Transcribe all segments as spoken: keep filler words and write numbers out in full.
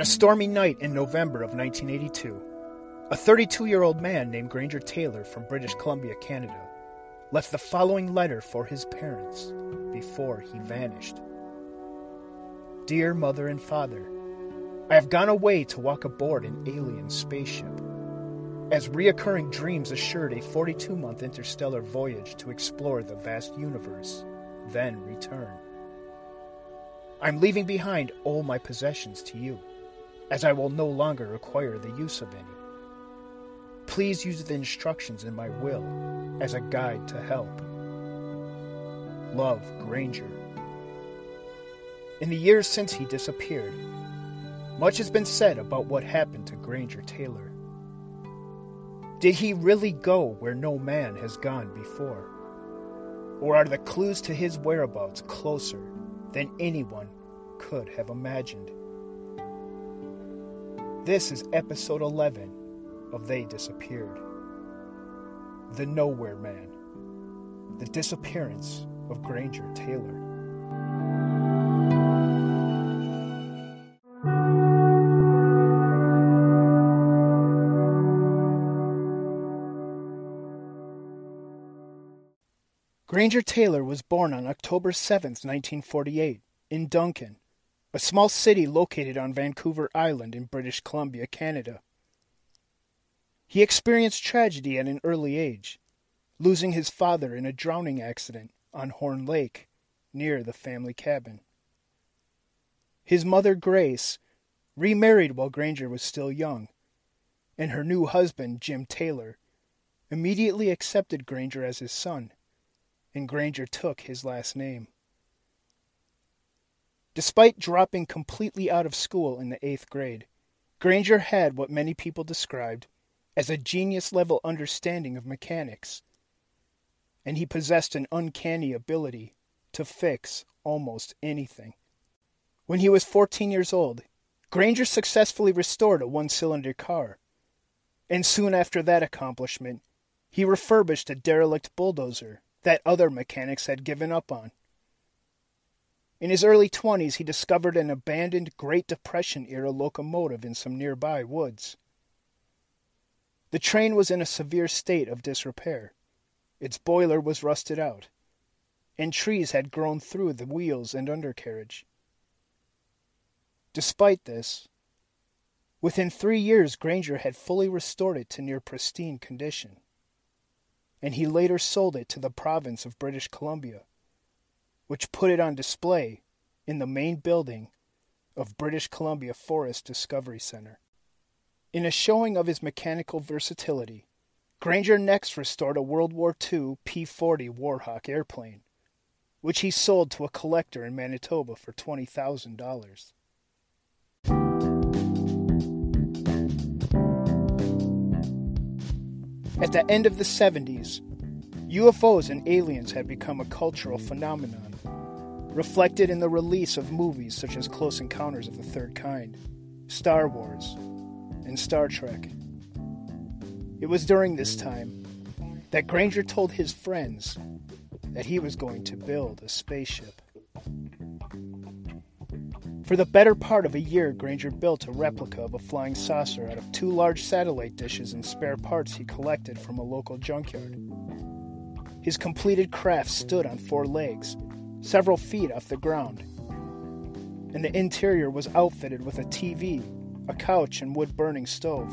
On a stormy night in November of nineteen eighty-two, a thirty-two-year-old man named Granger Taylor from British Columbia, Canada, left the following letter for his parents before he vanished. Dear Mother and Father, I have gone away to walk aboard an alien spaceship. As reoccurring dreams assured a forty-two-month interstellar voyage to explore the vast universe, then return. I'm leaving behind all my possessions to you, as I will no longer require the use of any. Please use the instructions in my will as a guide to help. Love, Granger. In the years since he disappeared, much has been said about what happened to Granger Taylor. Did he really go where no man has gone before? Or are the clues to his whereabouts closer than anyone could have imagined? This is episode eleven of They Disappeared. The Nowhere Man. The Disappearance of Granger Taylor. Granger Taylor was born on October seventh, nineteen forty-eight, in Duncan, a small city located on Vancouver Island in British Columbia, Canada. He experienced tragedy at an early age, losing his father in a drowning accident on Horn Lake, near the family cabin. His mother, Grace, remarried while Granger was still young, and her new husband, Jim Taylor, immediately accepted Granger as his son, and Granger took his last name. Despite dropping completely out of school in the eighth grade, Granger had what many people described as a genius-level understanding of mechanics, and he possessed an uncanny ability to fix almost anything. When he was fourteen years old, Granger successfully restored a one-cylinder car, and soon after that accomplishment, he refurbished a derelict bulldozer that other mechanics had given up on. In his early twenties, he discovered an abandoned Great Depression-era locomotive in some nearby woods. The train was in a severe state of disrepair. Its boiler was rusted out, and trees had grown through the wheels and undercarriage. Despite this, within three years Granger had fully restored it to near pristine condition, and he later sold it to the province of British Columbia, which put it on display in the main building of British Columbia Forest Discovery Center. In a showing of his mechanical versatility, Granger next restored a World War Two P forty Warhawk airplane, which he sold to a collector in Manitoba for twenty thousand dollars. At the end of the seventies, U F Os and aliens had become a cultural phenomenon, reflected in the release of movies such as Close Encounters of the Third Kind, Star Wars, and Star Trek. It was during this time that Granger told his friends that he was going to build a spaceship. For the better part of a year, Granger built a replica of a flying saucer out of two large satellite dishes and spare parts he collected from a local junkyard. His completed craft stood on four legs, several feet off the ground, and the interior was outfitted with a T V, a couch, and wood-burning stove.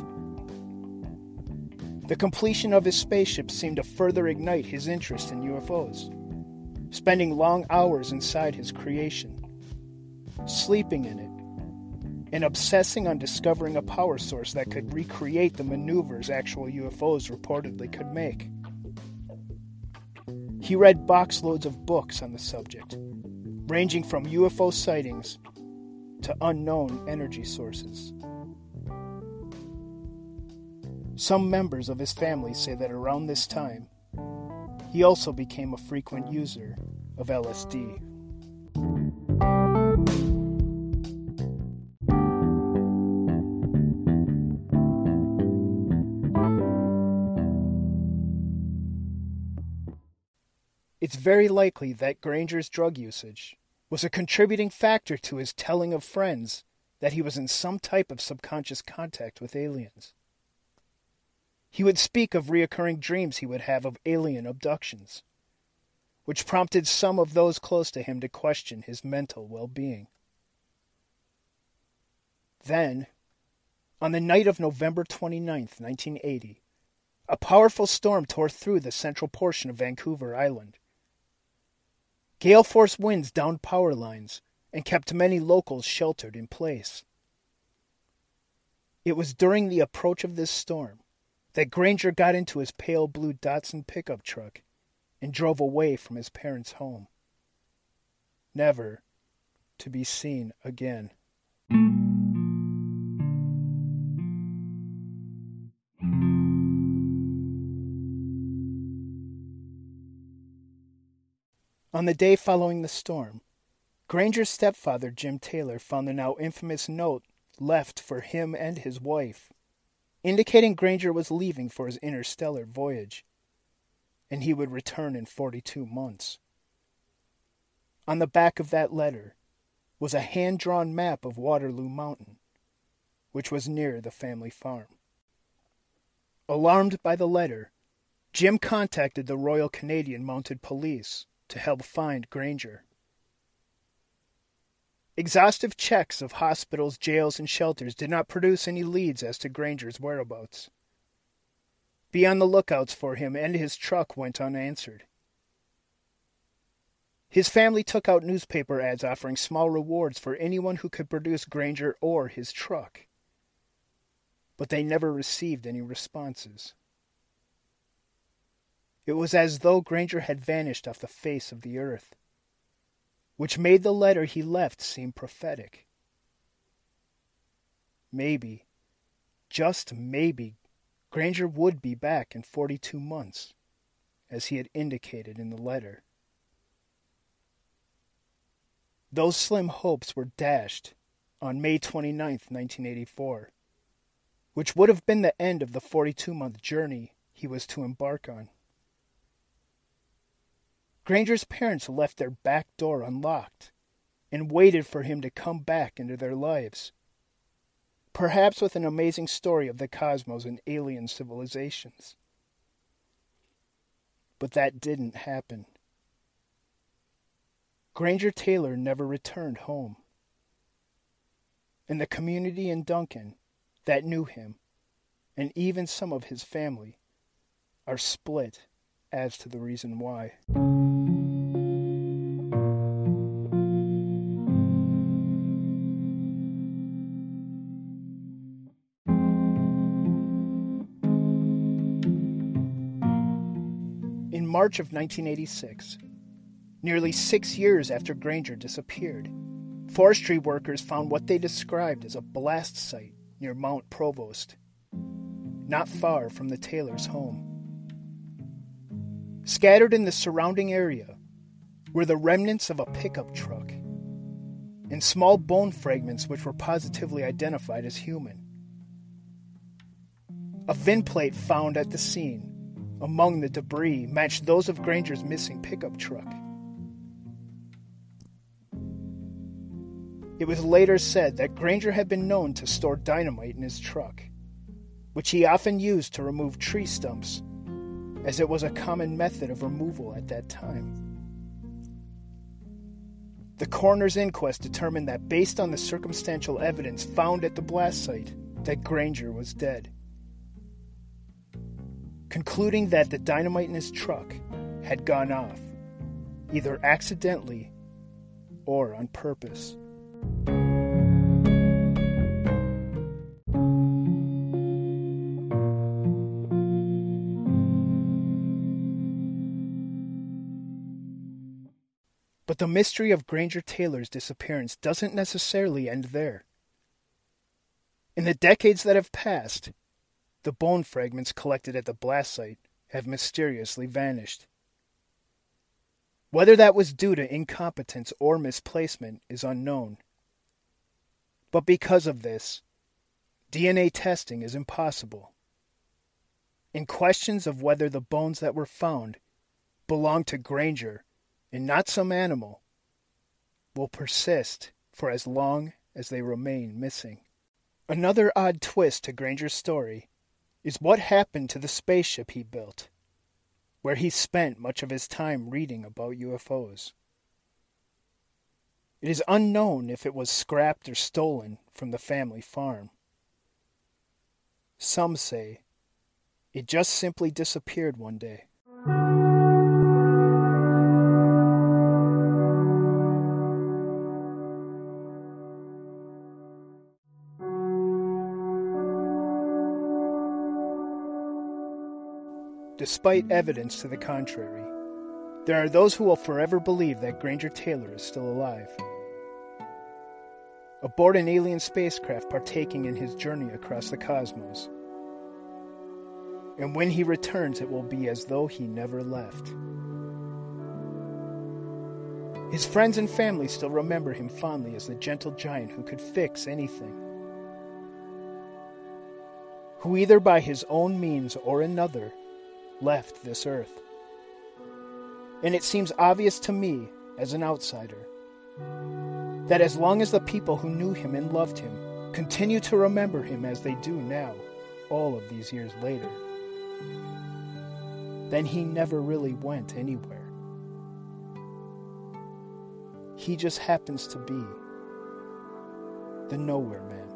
The completion of his spaceship seemed to further ignite his interest in U F Os, spending long hours inside his creation, sleeping in it, and obsessing on discovering a power source that could recreate the maneuvers actual U F Os reportedly could make. He read boxloads of books on the subject, ranging from U F O sightings to unknown energy sources. Some members of his family say that around this time, he also became a frequent user of L S D. It's very likely that Granger's drug usage was a contributing factor to his telling of friends that he was in some type of subconscious contact with aliens. He would speak of reoccurring dreams he would have of alien abductions, which prompted some of those close to him to question his mental well-being. Then, on the night of November twenty-ninth, nineteen eighty, a powerful storm tore through the central portion of Vancouver Island. Gale-force winds downed power lines and kept many locals sheltered in place. It was during the approach of this storm that Granger got into his pale blue Datsun pickup truck and drove away from his parents' home, never to be seen again. On the day following the storm, Granger's stepfather, Jim Taylor, found the now infamous note left for him and his wife, indicating Granger was leaving for his interstellar voyage, and he would return in forty-two months. On the back of that letter was a hand-drawn map of Waterloo Mountain, which was near the family farm. Alarmed by the letter, Jim contacted the Royal Canadian Mounted Police to help find Granger. Exhaustive checks of hospitals, jails, and shelters did not produce any leads as to Granger's whereabouts. Beyond the lookouts for him and his truck went unanswered. His family took out newspaper ads offering small rewards for anyone who could produce Granger or his truck, but they never received any responses. It was as though Granger had vanished off the face of the earth, which made the letter he left seem prophetic. Maybe, just maybe, Granger would be back in forty-two months, as he had indicated in the letter. Those slim hopes were dashed on May twenty-ninth, nineteen eighty-four, which would have been the end of the forty-two month journey he was to embark on. Granger's parents left their back door unlocked and waited for him to come back into their lives, perhaps with an amazing story of the cosmos and alien civilizations. But that didn't happen. Granger Taylor never returned home, and the community in Duncan that knew him, and even some of his family, are split as to the reason why. In March of nineteen eighty-six, nearly six years after Granger disappeared, forestry workers found what they described as a blast site near Mount Provost, not far from the Taylors' home. Scattered in the surrounding area were the remnants of a pickup truck and small bone fragments which were positively identified as human. A V I N plate found at the scene among the debris matched those of Granger's missing pickup truck. It was later said that Granger had been known to store dynamite in his truck, which he often used to remove tree stumps, as it was a common method of removal at that time. The coroner's inquest determined that based on the circumstantial evidence found at the blast site, that Granger was dead, concluding that the dynamite in his truck had gone off, either accidentally or on purpose. But the mystery of Granger Taylor's disappearance doesn't necessarily end there. In the decades that have passed, the bone fragments collected at the blast site have mysteriously vanished. Whether that was due to incompetence or misplacement is unknown. But because of this, D N A testing is impossible, and questions of whether the bones that were found belonged to Granger and not some animal will persist for as long as they remain missing. Another odd twist to Granger's story is what happened to the spaceship he built, where he spent much of his time reading about U F Os. It is unknown if it was scrapped or stolen from the family farm. Some say it just simply disappeared one day. Despite evidence to the contrary, there are those who will forever believe that Granger Taylor is still alive. Aboard an alien spacecraft partaking in his journey across the cosmos. And when he returns, it will be as though he never left. His friends and family still remember him fondly as the gentle giant who could fix anything. Who either by his own means or another left this earth. And it seems obvious to me, as an outsider, that as long as the people who knew him and loved him continue to remember him as they do now, all of these years later, then he never really went anywhere. He just happens to be the Nowhere Man.